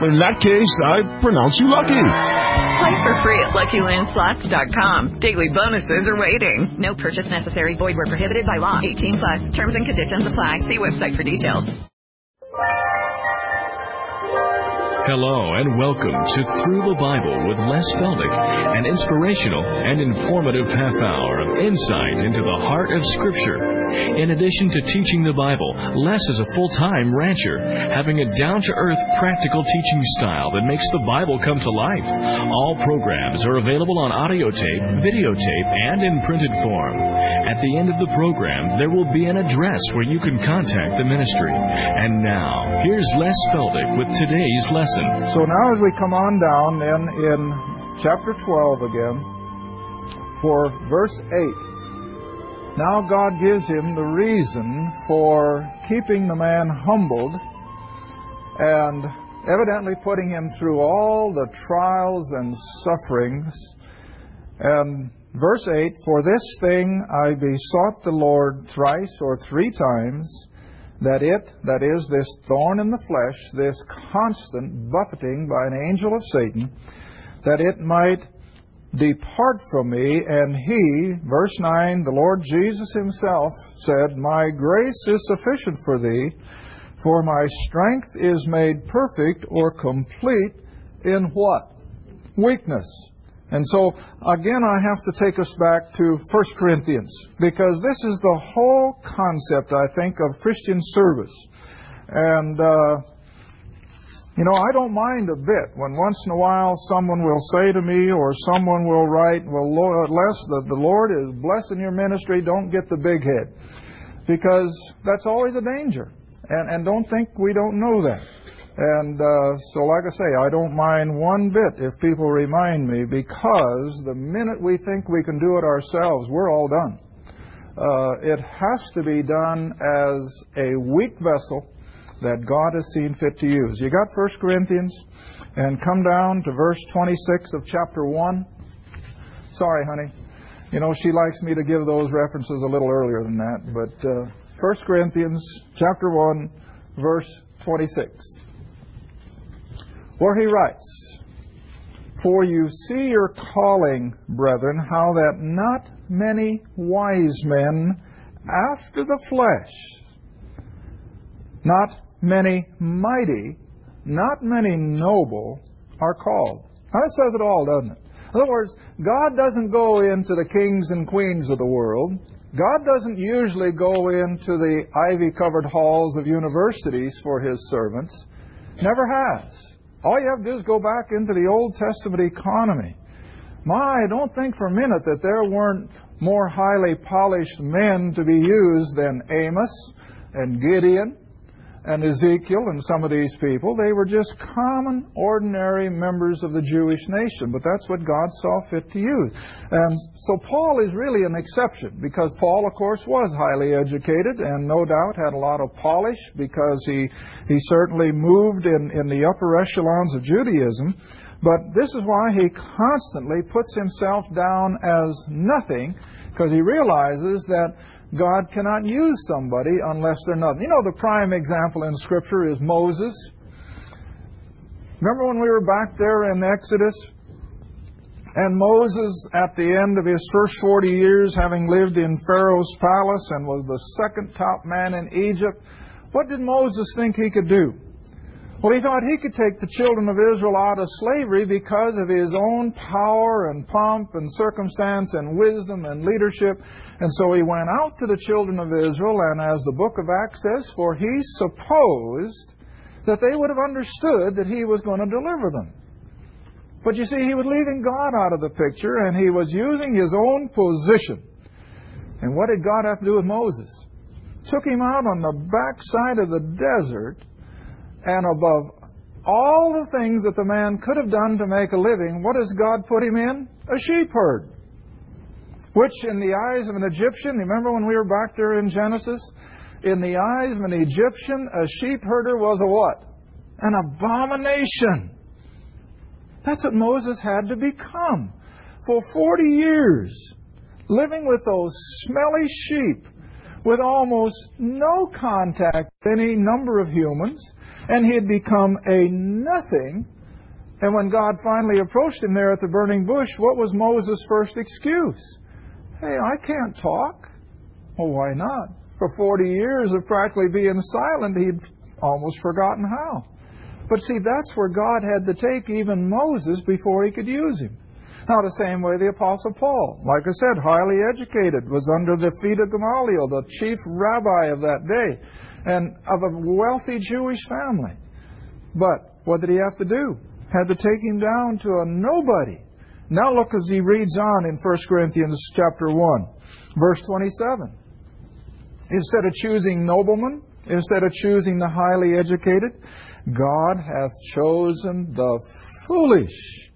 In that case, I pronounce you lucky. Play for free at LuckyLandSlots.com. Daily bonuses are waiting. No purchase necessary. Void where prohibited by law. 18 plus. Terms and conditions apply. See website for details. Hello and welcome to Through the Bible with Les Feldick, an inspirational and informative half hour of insight into the heart of Scripture. In addition to teaching the Bible, Les is a full-time rancher, having a down-to-earth practical teaching style that makes the Bible come to life. All programs are available on audio tape, videotape, and in printed form. At the end of the program, there will be an address where you can contact the ministry. And now, here's Les Feldick with today's lesson. So now as we come on down then in chapter 12 again, for verse 8. Now God gives him the reason for keeping the man humbled and evidently putting him through all the trials and sufferings. And verse 8, for this thing I besought the Lord thrice or three times, that it, that is, this thorn in the flesh, this constant buffeting by an angel of Satan, that it might depart from me. And he, verse 9, the Lord Jesus himself said, my grace is sufficient for thee, for my strength is made perfect or complete in what? Weakness. And so, again, I have to take us back to 1 Corinthians, because this is the whole concept, I think, of Christian service. And, you know, I don't mind a bit when once in a while someone will say to me or someone will write, well, Les, the Lord is blessing your ministry, don't get the big head. Because that's always a danger. And don't think we don't know that. And so, like I say, I don't mind one bit if people remind me, because the minute we think we can do it ourselves, we're all done. It has to be done as a weak vessel that God has seen fit to use. You got 1 Corinthians, and come down to verse 26 of chapter 1. Sorry, honey. You know, she likes me to give those references a little earlier than that, but 1 Corinthians chapter 1, verse 26, where he writes, for you see your calling, brethren, how that not many wise men after the flesh, not many mighty, not many noble are called. Now, that says it all, doesn't it? In other words, God doesn't go into the kings and queens of the world. God doesn't usually go into the ivy-covered halls of universities for His servants. Never has. All you have to do is go back into the Old Testament economy. My, I don't think for a minute that there weren't more highly polished men to be used than Amos and Gideon and Ezekiel and some of these people. They were just common, ordinary members of the Jewish nation, but that's what God saw fit to use. And so Paul is really an exception, because Paul, of course, was highly educated and no doubt had a lot of polish, because he certainly moved in the upper echelons of Judaism. But this is why he constantly puts himself down as nothing, because he realizes that God cannot use somebody unless they're nothing. You know, the prime example in Scripture is Moses. Remember when we were back there in Exodus? And Moses, at the end of his first 40 years, having lived in Pharaoh's palace and was the second top man in Egypt, what did Moses think he could do? Well, he thought he could take the children of Israel out of slavery because of his own power and pomp and circumstance and wisdom and leadership. And so he went out to the children of Israel, and as the book of Acts says, for he supposed that they would have understood that he was going to deliver them. But you see, he was leaving God out of the picture, and he was using his own position. And what did God have to do with Moses? Took him out on the backside of the desert, and above all the things that the man could have done to make a living, what does God put him in? A sheep herd. Which, in the eyes of an Egyptian, remember when we were back there in Genesis? in the eyes of an Egyptian, a sheep herder was a what? An abomination. That's what Moses had to become. For 40 years, living with those smelly sheep, with almost no contact with any number of humans, and he had become a nothing. And when God finally approached him there at the burning bush, what was Moses' first excuse? Hey, I can't talk. Well, why not? For 40 years of practically being silent, he'd almost forgotten how. But see, that's where God had to take even Moses before he could use him. Now, the same way the Apostle Paul, like I said, highly educated, was under the feet of Gamaliel, the chief rabbi of that day, and of a wealthy Jewish family. But what did he have to do? Had to take him down to a nobody. Now look as he reads on in 1 Corinthians chapter 1, verse 27. Instead of choosing noblemen, instead of choosing the highly educated, God hath chosen the foolish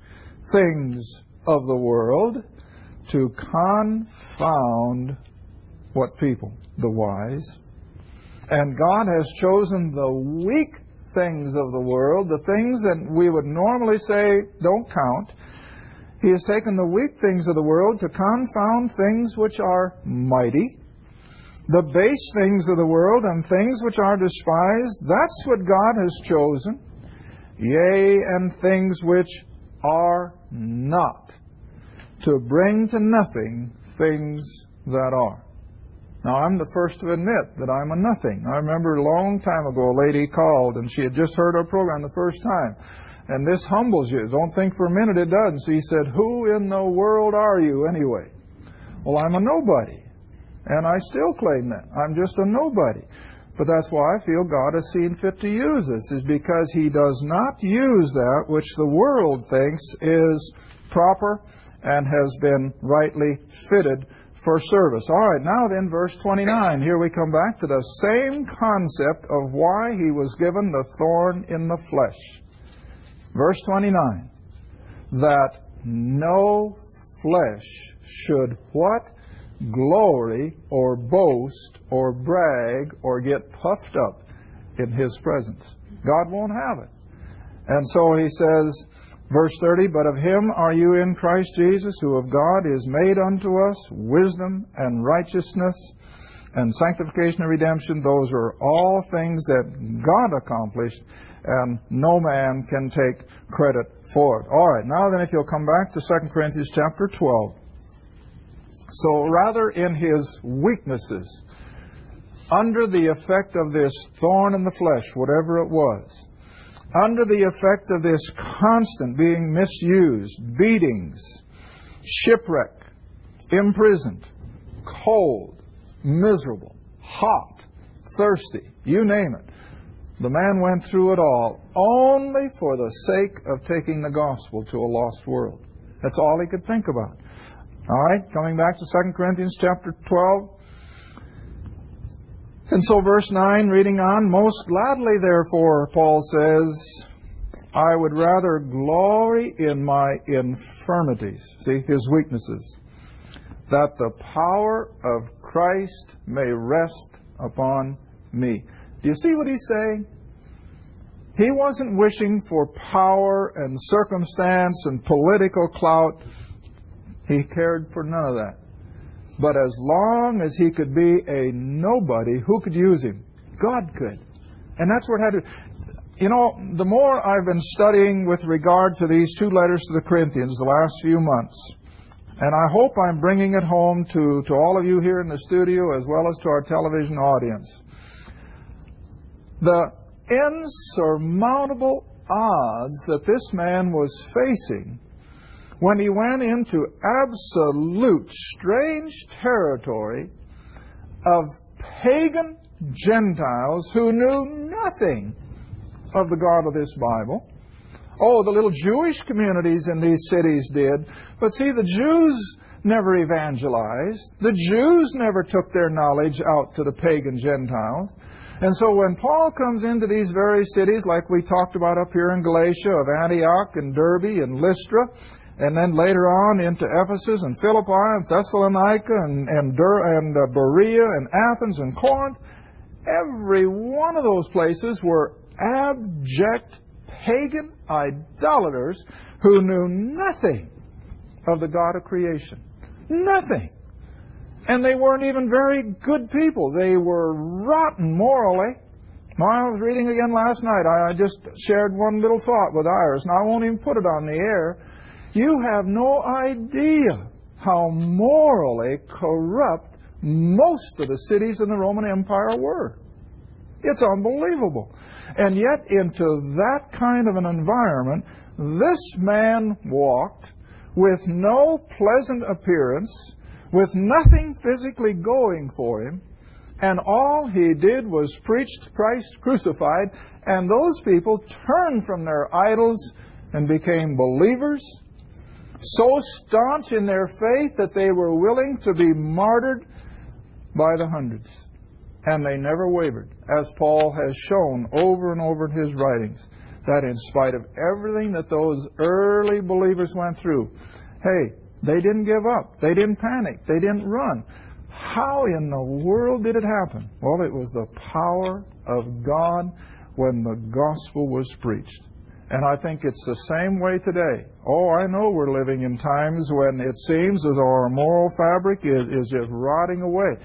things of the world to confound what people? The wise. And God has chosen the weak things of the world, the things that we would normally say don't count. He has taken the weak things of the world to confound things which are mighty, the base things of the world, and things which are despised. That's what God has chosen. Yea, and things which are not, to bring to nothing things that are. Now, I'm the first to admit that I'm a nothing. I remember a long time ago a lady called, and she had just heard our program the first time. And this humbles you. Don't think for a minute it doesn't. She said, "Who in the world are you anyway?" Well, I'm a nobody. And I still claim that. I'm just a nobody. But that's why I feel God has seen fit to use this, is because He does not use that which the world thinks is proper and has been rightly fitted for service. All right, now then, verse 29. Here we come back to the same concept of why He was given the thorn in the flesh. Verse 29. That no flesh should what? Glory or boast or brag or get puffed up in His presence. God won't have it. And so He says, verse 30, "But of Him are you in Christ Jesus, who of God is made unto us wisdom and righteousness and sanctification and redemption." Those are all things that God accomplished, and no man can take credit for it. All right, now then, if you'll come back to 2 Corinthians chapter 12. So rather in His weaknesses, under the effect of this thorn in the flesh, whatever it was, under the effect of this constant being misused, beatings, shipwreck, imprisoned, cold, miserable, hot, thirsty, you name it, the man went through it all only for the sake of taking the gospel to a lost world. That's all he could think about. All right, coming back to 2 Corinthians chapter 12. And so verse 9, reading on, "Most gladly, therefore," Paul says, "I would rather glory in my infirmities," see, his weaknesses, "that the power of Christ may rest upon me." Do you see what he's saying? He wasn't wishing for power and circumstance and political clout. He cared for none of that. But as long as he could be a nobody, who could use him? God could. And that's what had to... You know, the more I've been studying with regard to these two letters to the Corinthians the last few months, and I hope I'm bringing it home to all of you here in the studio as well as to our television audience, the insurmountable odds that this man was facing when he went into absolute strange territory of pagan Gentiles who knew nothing of the God of this Bible. Oh, the little Jewish communities in these cities did. But see, the Jews never evangelized. The Jews never took their knowledge out to the pagan Gentiles. And so when Paul comes into these very cities, like we talked about up here in Galatia, of Antioch and Derbe and Lystra, and then later on into Ephesus and Philippi and Thessalonica and Berea and Athens and Corinth, every one of those places were abject pagan idolaters who knew nothing of the God of creation. Nothing. And they weren't even very good people. They were rotten morally. Now, I was reading again last night. I just shared one little thought with Iris, and I won't even put it on the air. You have no idea how morally corrupt most of the cities in the Roman Empire were. It's unbelievable. And yet, into that kind of an environment, this man walked with no pleasant appearance, with nothing physically going for him, and all he did was preached Christ crucified, and those people turned from their idols and became believers, so staunch in their faith that they were willing to be martyred by the hundreds. And they never wavered, as Paul has shown over and over in his writings, that in spite of everything that those early believers went through, hey, they didn't give up, they didn't panic, they didn't run. How in the world did it happen? Well, it was the power of God when the gospel was preached. And I think it's the same way today. Oh, I know we're living in times when it seems that our moral fabric is just rotting away.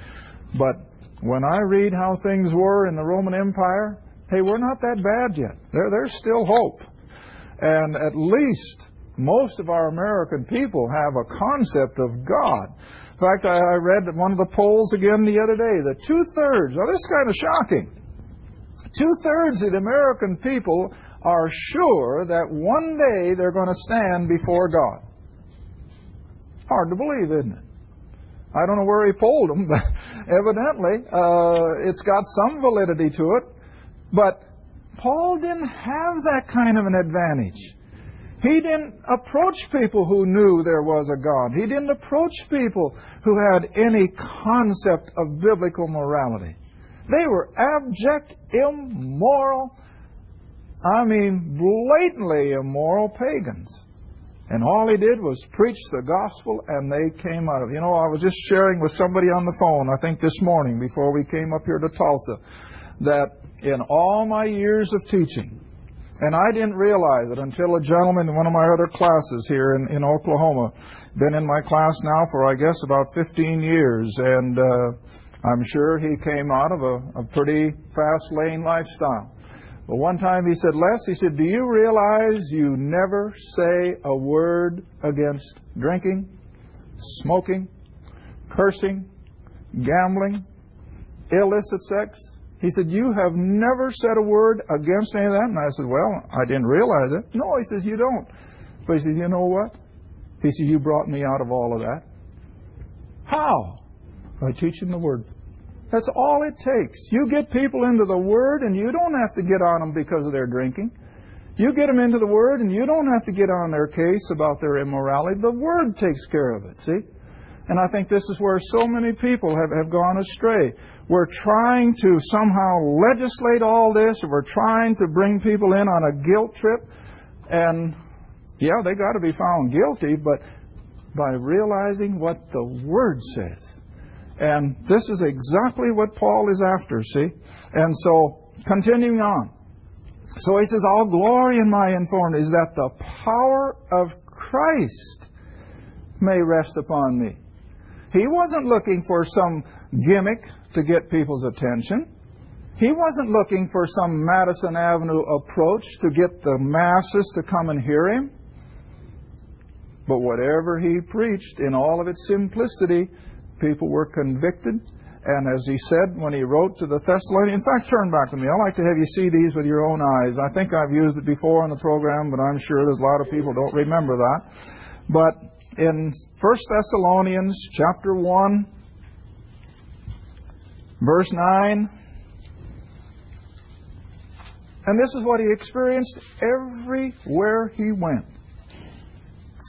But when I read how things were in the Roman Empire, hey, we're not that bad yet. There's still hope. And at least most of our American people have a concept of God. In fact, I read one of the polls again the other day that two-thirds, now this is kind of shocking, two-thirds of the American people are sure that one day they're going to stand before God. Hard to believe, isn't it? I don't know where he polled them, but evidently it's got some validity to it. But Paul didn't have that kind of an advantage. He didn't approach people who knew there was a God. He didn't approach people who had any concept of biblical morality. They were abject, immoral, I mean blatantly immoral pagans. And all he did was preach the gospel, and they came out of it. You know, I was just sharing with somebody on the phone, I think this morning before we came up here to Tulsa, that in all my years of teaching, and I didn't realize it until a gentleman in one of my other classes here in Oklahoma, been in my class now for, I guess, about 15 years. And I'm sure he came out of a pretty fast-lane lifestyle. But one time he said, Les, he said, do you realize you never say a word against drinking, smoking, cursing, gambling, illicit sex? He said, you have never said a word against any of that? And I said, well, I didn't realize it. No, he says, you don't. But he says, you know what? He said, you brought me out of all of that. How? By teaching the Word. That's all it takes. You get people into the Word, and you don't have to get on them because of their drinking. You get them into the Word, and you don't have to get on their case about their immorality. The Word takes care of it, see? And I think this is where so many people have gone astray. We're trying to somehow legislate all this. We're trying to bring people in on a guilt trip. And, yeah, they got to be found guilty, but by realizing what the Word says. And this is exactly what Paul is after, see? And so, continuing on. So he says, all glory in my infirmities, that the power of Christ may rest upon me. He wasn't looking for some gimmick to get people's attention. He wasn't looking for some Madison Avenue approach to get the masses to come and hear him. But whatever he preached, in all of its simplicity, people were convicted. And as he said when he wrote to the Thessalonians, in fact, turn back to me. I like to have you see these with your own eyes. I think I've used it before in the program, but I'm sure there's a lot of people don't remember that. But in 1 Thessalonians chapter 1, verse 9, and this is what he experienced everywhere he went,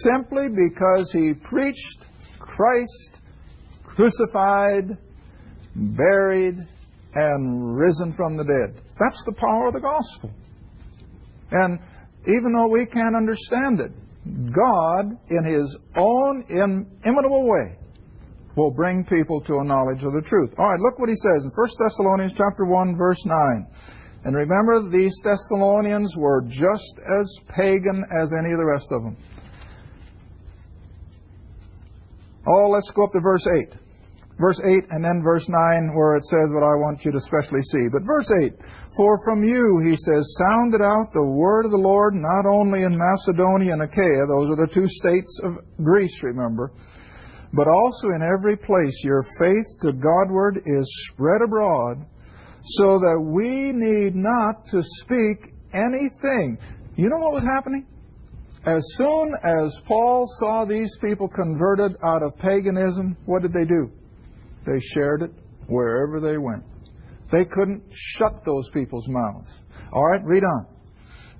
simply because he preached Christ crucified, buried, and risen from the dead. That's the power of the gospel. And even though we can't understand it, God, in His own inimitable way, will bring people to a knowledge of the truth. All right, look what he says in 1 Thessalonians chapter 1, verse 9. And remember, these Thessalonians were just as pagan as any of the rest of them. Oh, let's go up to verse 8. Verse 8 and then verse 9, where it says what I want you to especially see. But verse 8, for from you, he says, sounded out the word of the Lord, not only in Macedonia and Achaia, those are the two states of Greece, remember, but also in every place your faith to Godward is spread abroad, so that we need not to speak anything. You know what was happening? As soon as Paul saw these people converted out of paganism, what did they do? They shared it wherever they went. They couldn't shut those people's mouths. All right, read on.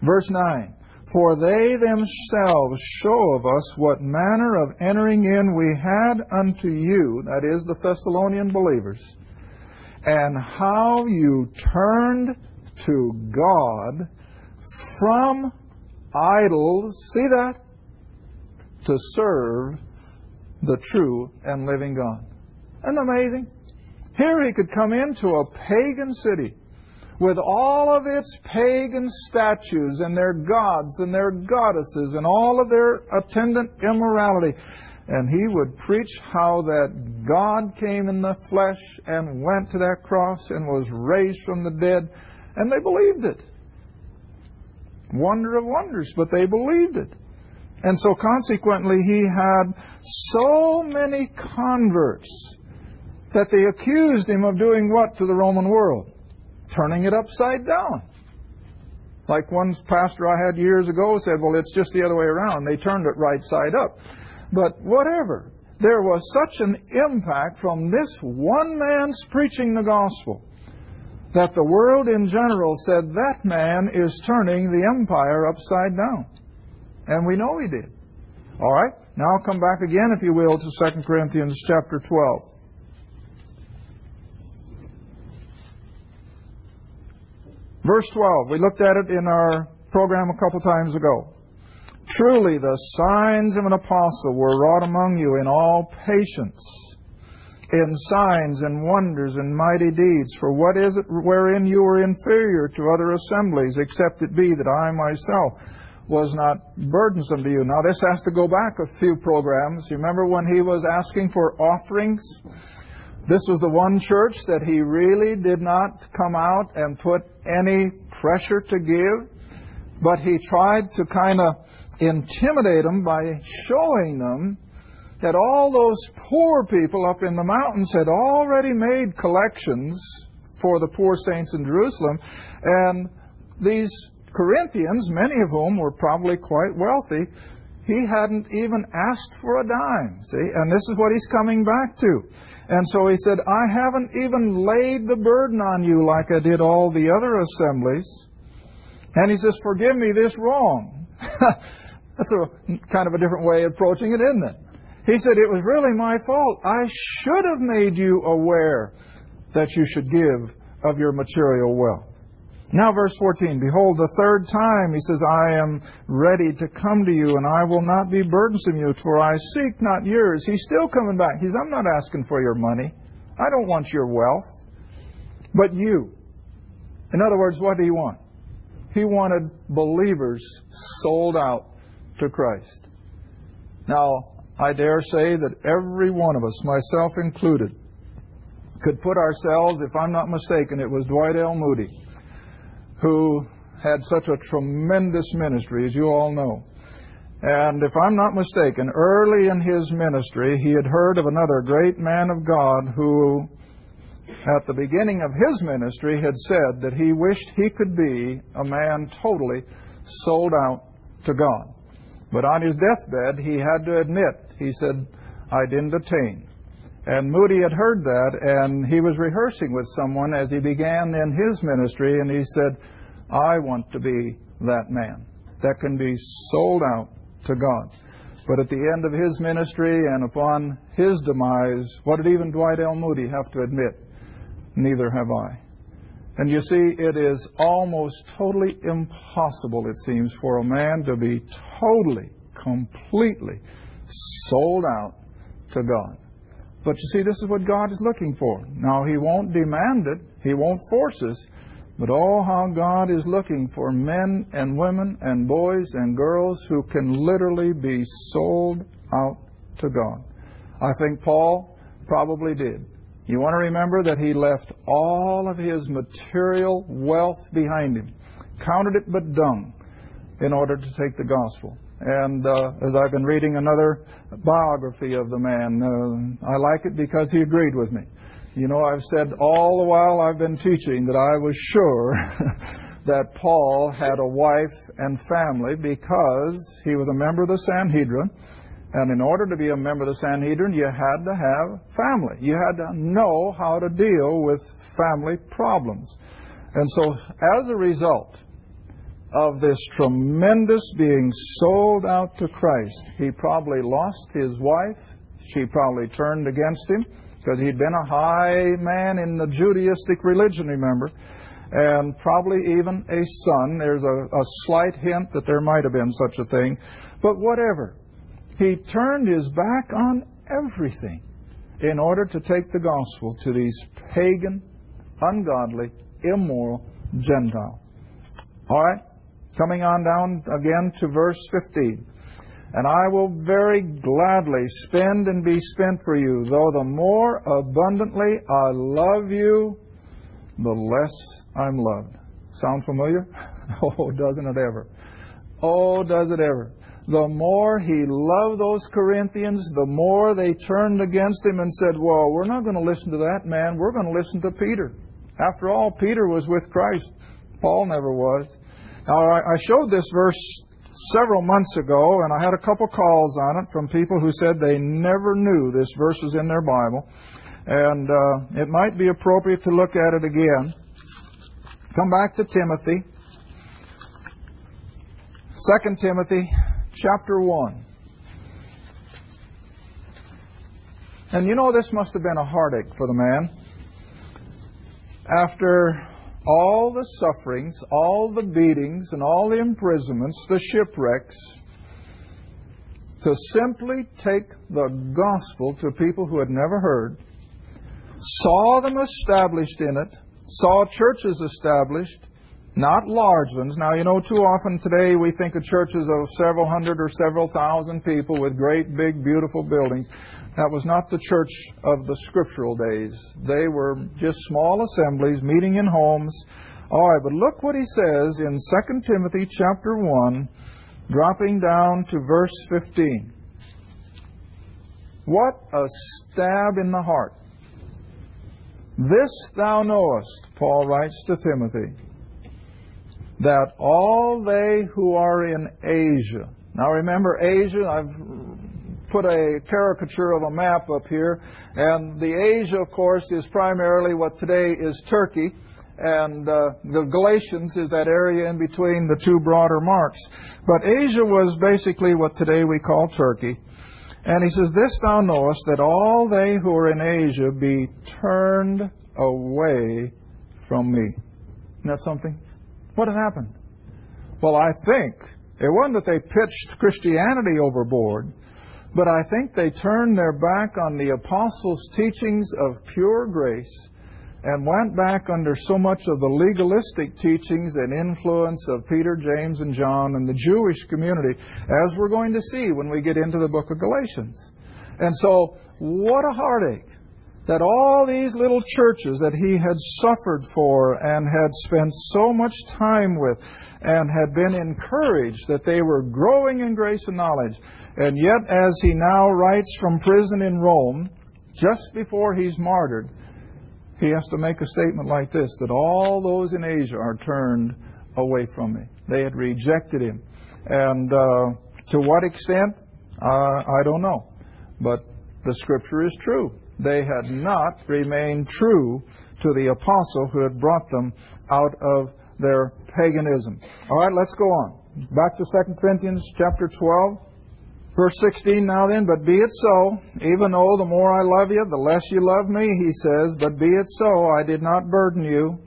Verse 9. For they themselves show of us what manner of entering in we had unto you, that is, the Thessalonian believers, and how you turned to God from idols, see that, to serve the true and living God. Isn't that amazing? Here he could come into a pagan city with all of its pagan statues and their gods and their goddesses and all of their attendant immorality. And he would preach how that God came in the flesh and went to that cross and was raised from the dead. And they believed it. Wonder of wonders, but they believed it. And so consequently, he had so many converts that they accused him of doing what to the Roman world? Turning it upside down. Like one pastor I had years ago said, well, it's just the other way around. They turned it right side up. But whatever. There was such an impact from this one man's preaching the gospel that the world in general said, that man is turning the empire upside down. And we know he did. All right, now come back again, if you will, to 2 Corinthians chapter 12. Verse 12, we looked at it in our program a couple times ago. Truly the signs of an apostle were wrought among you in all patience, in signs and wonders and mighty deeds. For what is it wherein you are inferior to other assemblies, except it be that I myself was not burdensome to you? Now this has to go back a few programs. You remember when he was asking for offerings? This was the one church that he really did not come out and put any pressure to give, but he tried to kind of intimidate them by showing them that all those poor people up in the mountains had already made collections for the poor saints in Jerusalem, and these Corinthians, many of whom were probably quite wealthy, he hadn't even asked for a dime, see? And this is what he's coming back to. And so he said, I haven't even laid the burden on you like I did all the other assemblies. And he says, forgive me this wrong. That's a kind of a different way of approaching it, isn't it? He said, it was really my fault. I should have made you aware that you should give of your material wealth. Now verse 14, behold, the third time, he says, I am ready to come to you, and I will not be burdensome you, for I seek not yours. He's still coming back. He says, I'm not asking for your money. I don't want your wealth, but you. In other words, what did he want? He wanted believers sold out to Christ. Now, I dare say that every one of us, myself included, could put ourselves, if I'm not mistaken, it was Dwight L. Moody, who had such a tremendous ministry, as you all know. And if I'm not mistaken, early in his ministry, he had heard of another great man of God who, at the beginning of his ministry, had said that he wished he could be a man totally sold out to God. But on his deathbed, he had to admit, he said, I didn't attain. And Moody had heard that, and he was rehearsing with someone as he began in his ministry, and he said, I want to be that man that can be sold out to God. But at the end of his ministry and upon his demise, what did even Dwight L. Moody have to admit? Neither have I. And you see, it is almost totally impossible, it seems, for a man to be totally, completely sold out to God. But you see, this is what God is looking for. Now, He won't demand it. He won't force us. But oh, how God is looking for men and women and boys and girls who can literally be sold out to God. I think Paul probably did. You want to remember that he left all of his material wealth behind him, counted it but dung, in order to take the gospel. And as I've been reading another biography of the man, I like it because he agreed with me. You know, I've said all the while I've been teaching that I was sure that Paul had a wife and family because he was a member of the Sanhedrin. And in order to be a member of the Sanhedrin, you had to have family. You had to know how to deal with family problems. And so as a result of this tremendous being sold out to Christ, he probably lost his wife. She probably turned against him because he'd been a high man in the Judaistic religion, remember, and probably even a son. There's a slight hint that there might have been such a thing. But whatever. He turned his back on everything in order to take the gospel to these pagan, ungodly, immoral Gentiles. All right, coming on down again to verse 15. And I will very gladly spend and be spent for you, though the more abundantly I love you, the less I'm loved. Sound familiar? Oh, doesn't it ever? Oh, does it ever? The more he loved those Corinthians, the more they turned against him and said, well, we're not going to listen to that man. We're going to listen to Peter. After all, Peter was with Christ. Paul never was. Now, I showed this verse several months ago, and I had a couple calls on it from people who said they never knew this verse was in their Bible. And it might be appropriate to look at it again. Come back to Timothy. 2 Timothy chapter 1. And you know, this must have been a heartache for the man. After all the sufferings, all the beatings, and all the imprisonments, the shipwrecks, to simply take the gospel to people who had never heard, saw them established in it, saw churches established, not large ones. Now, you know, too often today we think of churches of several hundred or several thousand people with great, big, beautiful buildings. That was not the church of the scriptural days. They were just small assemblies meeting in homes. All right, but look what he says in 2 Timothy chapter 1, dropping down to verse 15. What a stab in the heart. This thou knowest, Paul writes to Timothy, that all they who are in Asia... Now remember, Asia, I've put a caricature of a map up here, and the Asia, of course, is primarily what today is Turkey, and the Galatians is that area in between the two broader marks. But Asia was basically what today we call Turkey. And he says, this thou knowest, that all they who are in Asia be turned away from me. Isn't that something? What had happened? Well, I think it wasn't that they pitched Christianity overboard, but I think they turned their back on the apostles' teachings of pure grace and went back under so much of the legalistic teachings and influence of Peter, James, and John and the Jewish community, as we're going to see when we get into the book of Galatians. And so, what a heartache that all these little churches that he had suffered for and had spent so much time with and had been encouraged that they were growing in grace and knowledge. And yet, as he now writes from prison in Rome, just before he's martyred, he has to make a statement like this, that all those in Asia are turned away from me. They had rejected him. And to what extent? I don't know. But the Scripture is true. They had not remained true to the apostle who had brought them out of their paganism. All right, let's go on. Back to 2 Corinthians chapter 12, verse 16 now then. But be it so, even though the more I love you, the less you love me, he says. But be it so, I did not burden you.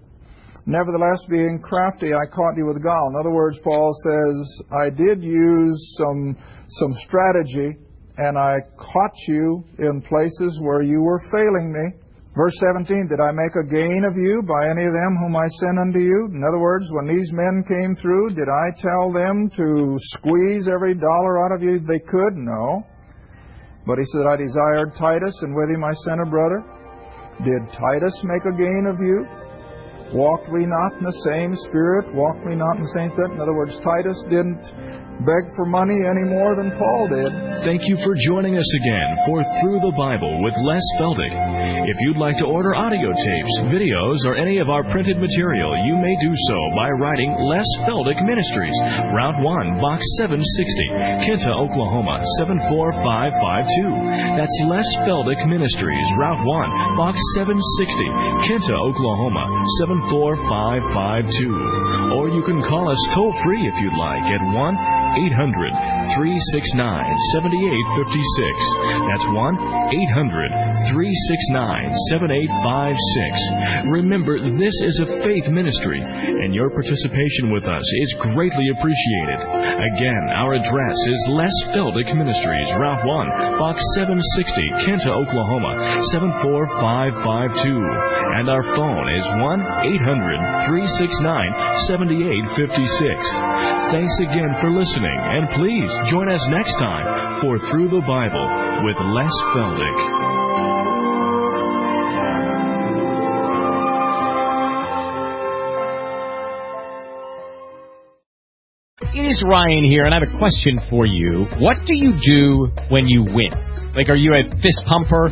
Nevertheless, being crafty, I caught you with guile. In other words, Paul says, I did use some strategy and I caught you in places where you were failing me. Verse 17, did I make a gain of you by any of them whom I sent unto you? In other words, when these men came through, did I tell them to squeeze every dollar out of you they could? No. But he said, I desired Titus, and with him I sent a brother. Did Titus make a gain of you? Walked we not in the same spirit? Walked we not in the same spirit? In other words, Titus didn't beg for money any more than Paul did. Thank you for joining us again for Through the Bible with Les Feldick. If you'd like to order audio tapes, videos, or any of our printed material, you may do so by writing Les Feldick Ministries, Route 1, Box 760, Kinta, Oklahoma, 74552. That's Les Feldick Ministries, Route 1, Box 760, Kinta, Oklahoma, 74552. Or you can call us toll-free if you'd like at 1-800-369-7856. That's 1-800-369-7856. Remember, this is a faith ministry, and your participation with us is greatly appreciated. Again, our address is Les Feldick Ministries, Route 1, Box 760, Kinta, Oklahoma, 74552. And our phone is 1-800-369-7856. Thanks again for listening, and please join us next time for Through the Bible with Les Feldick. It is Ryan here, and I have a question for you. What do you do when you win? Like, are you a fist pumper,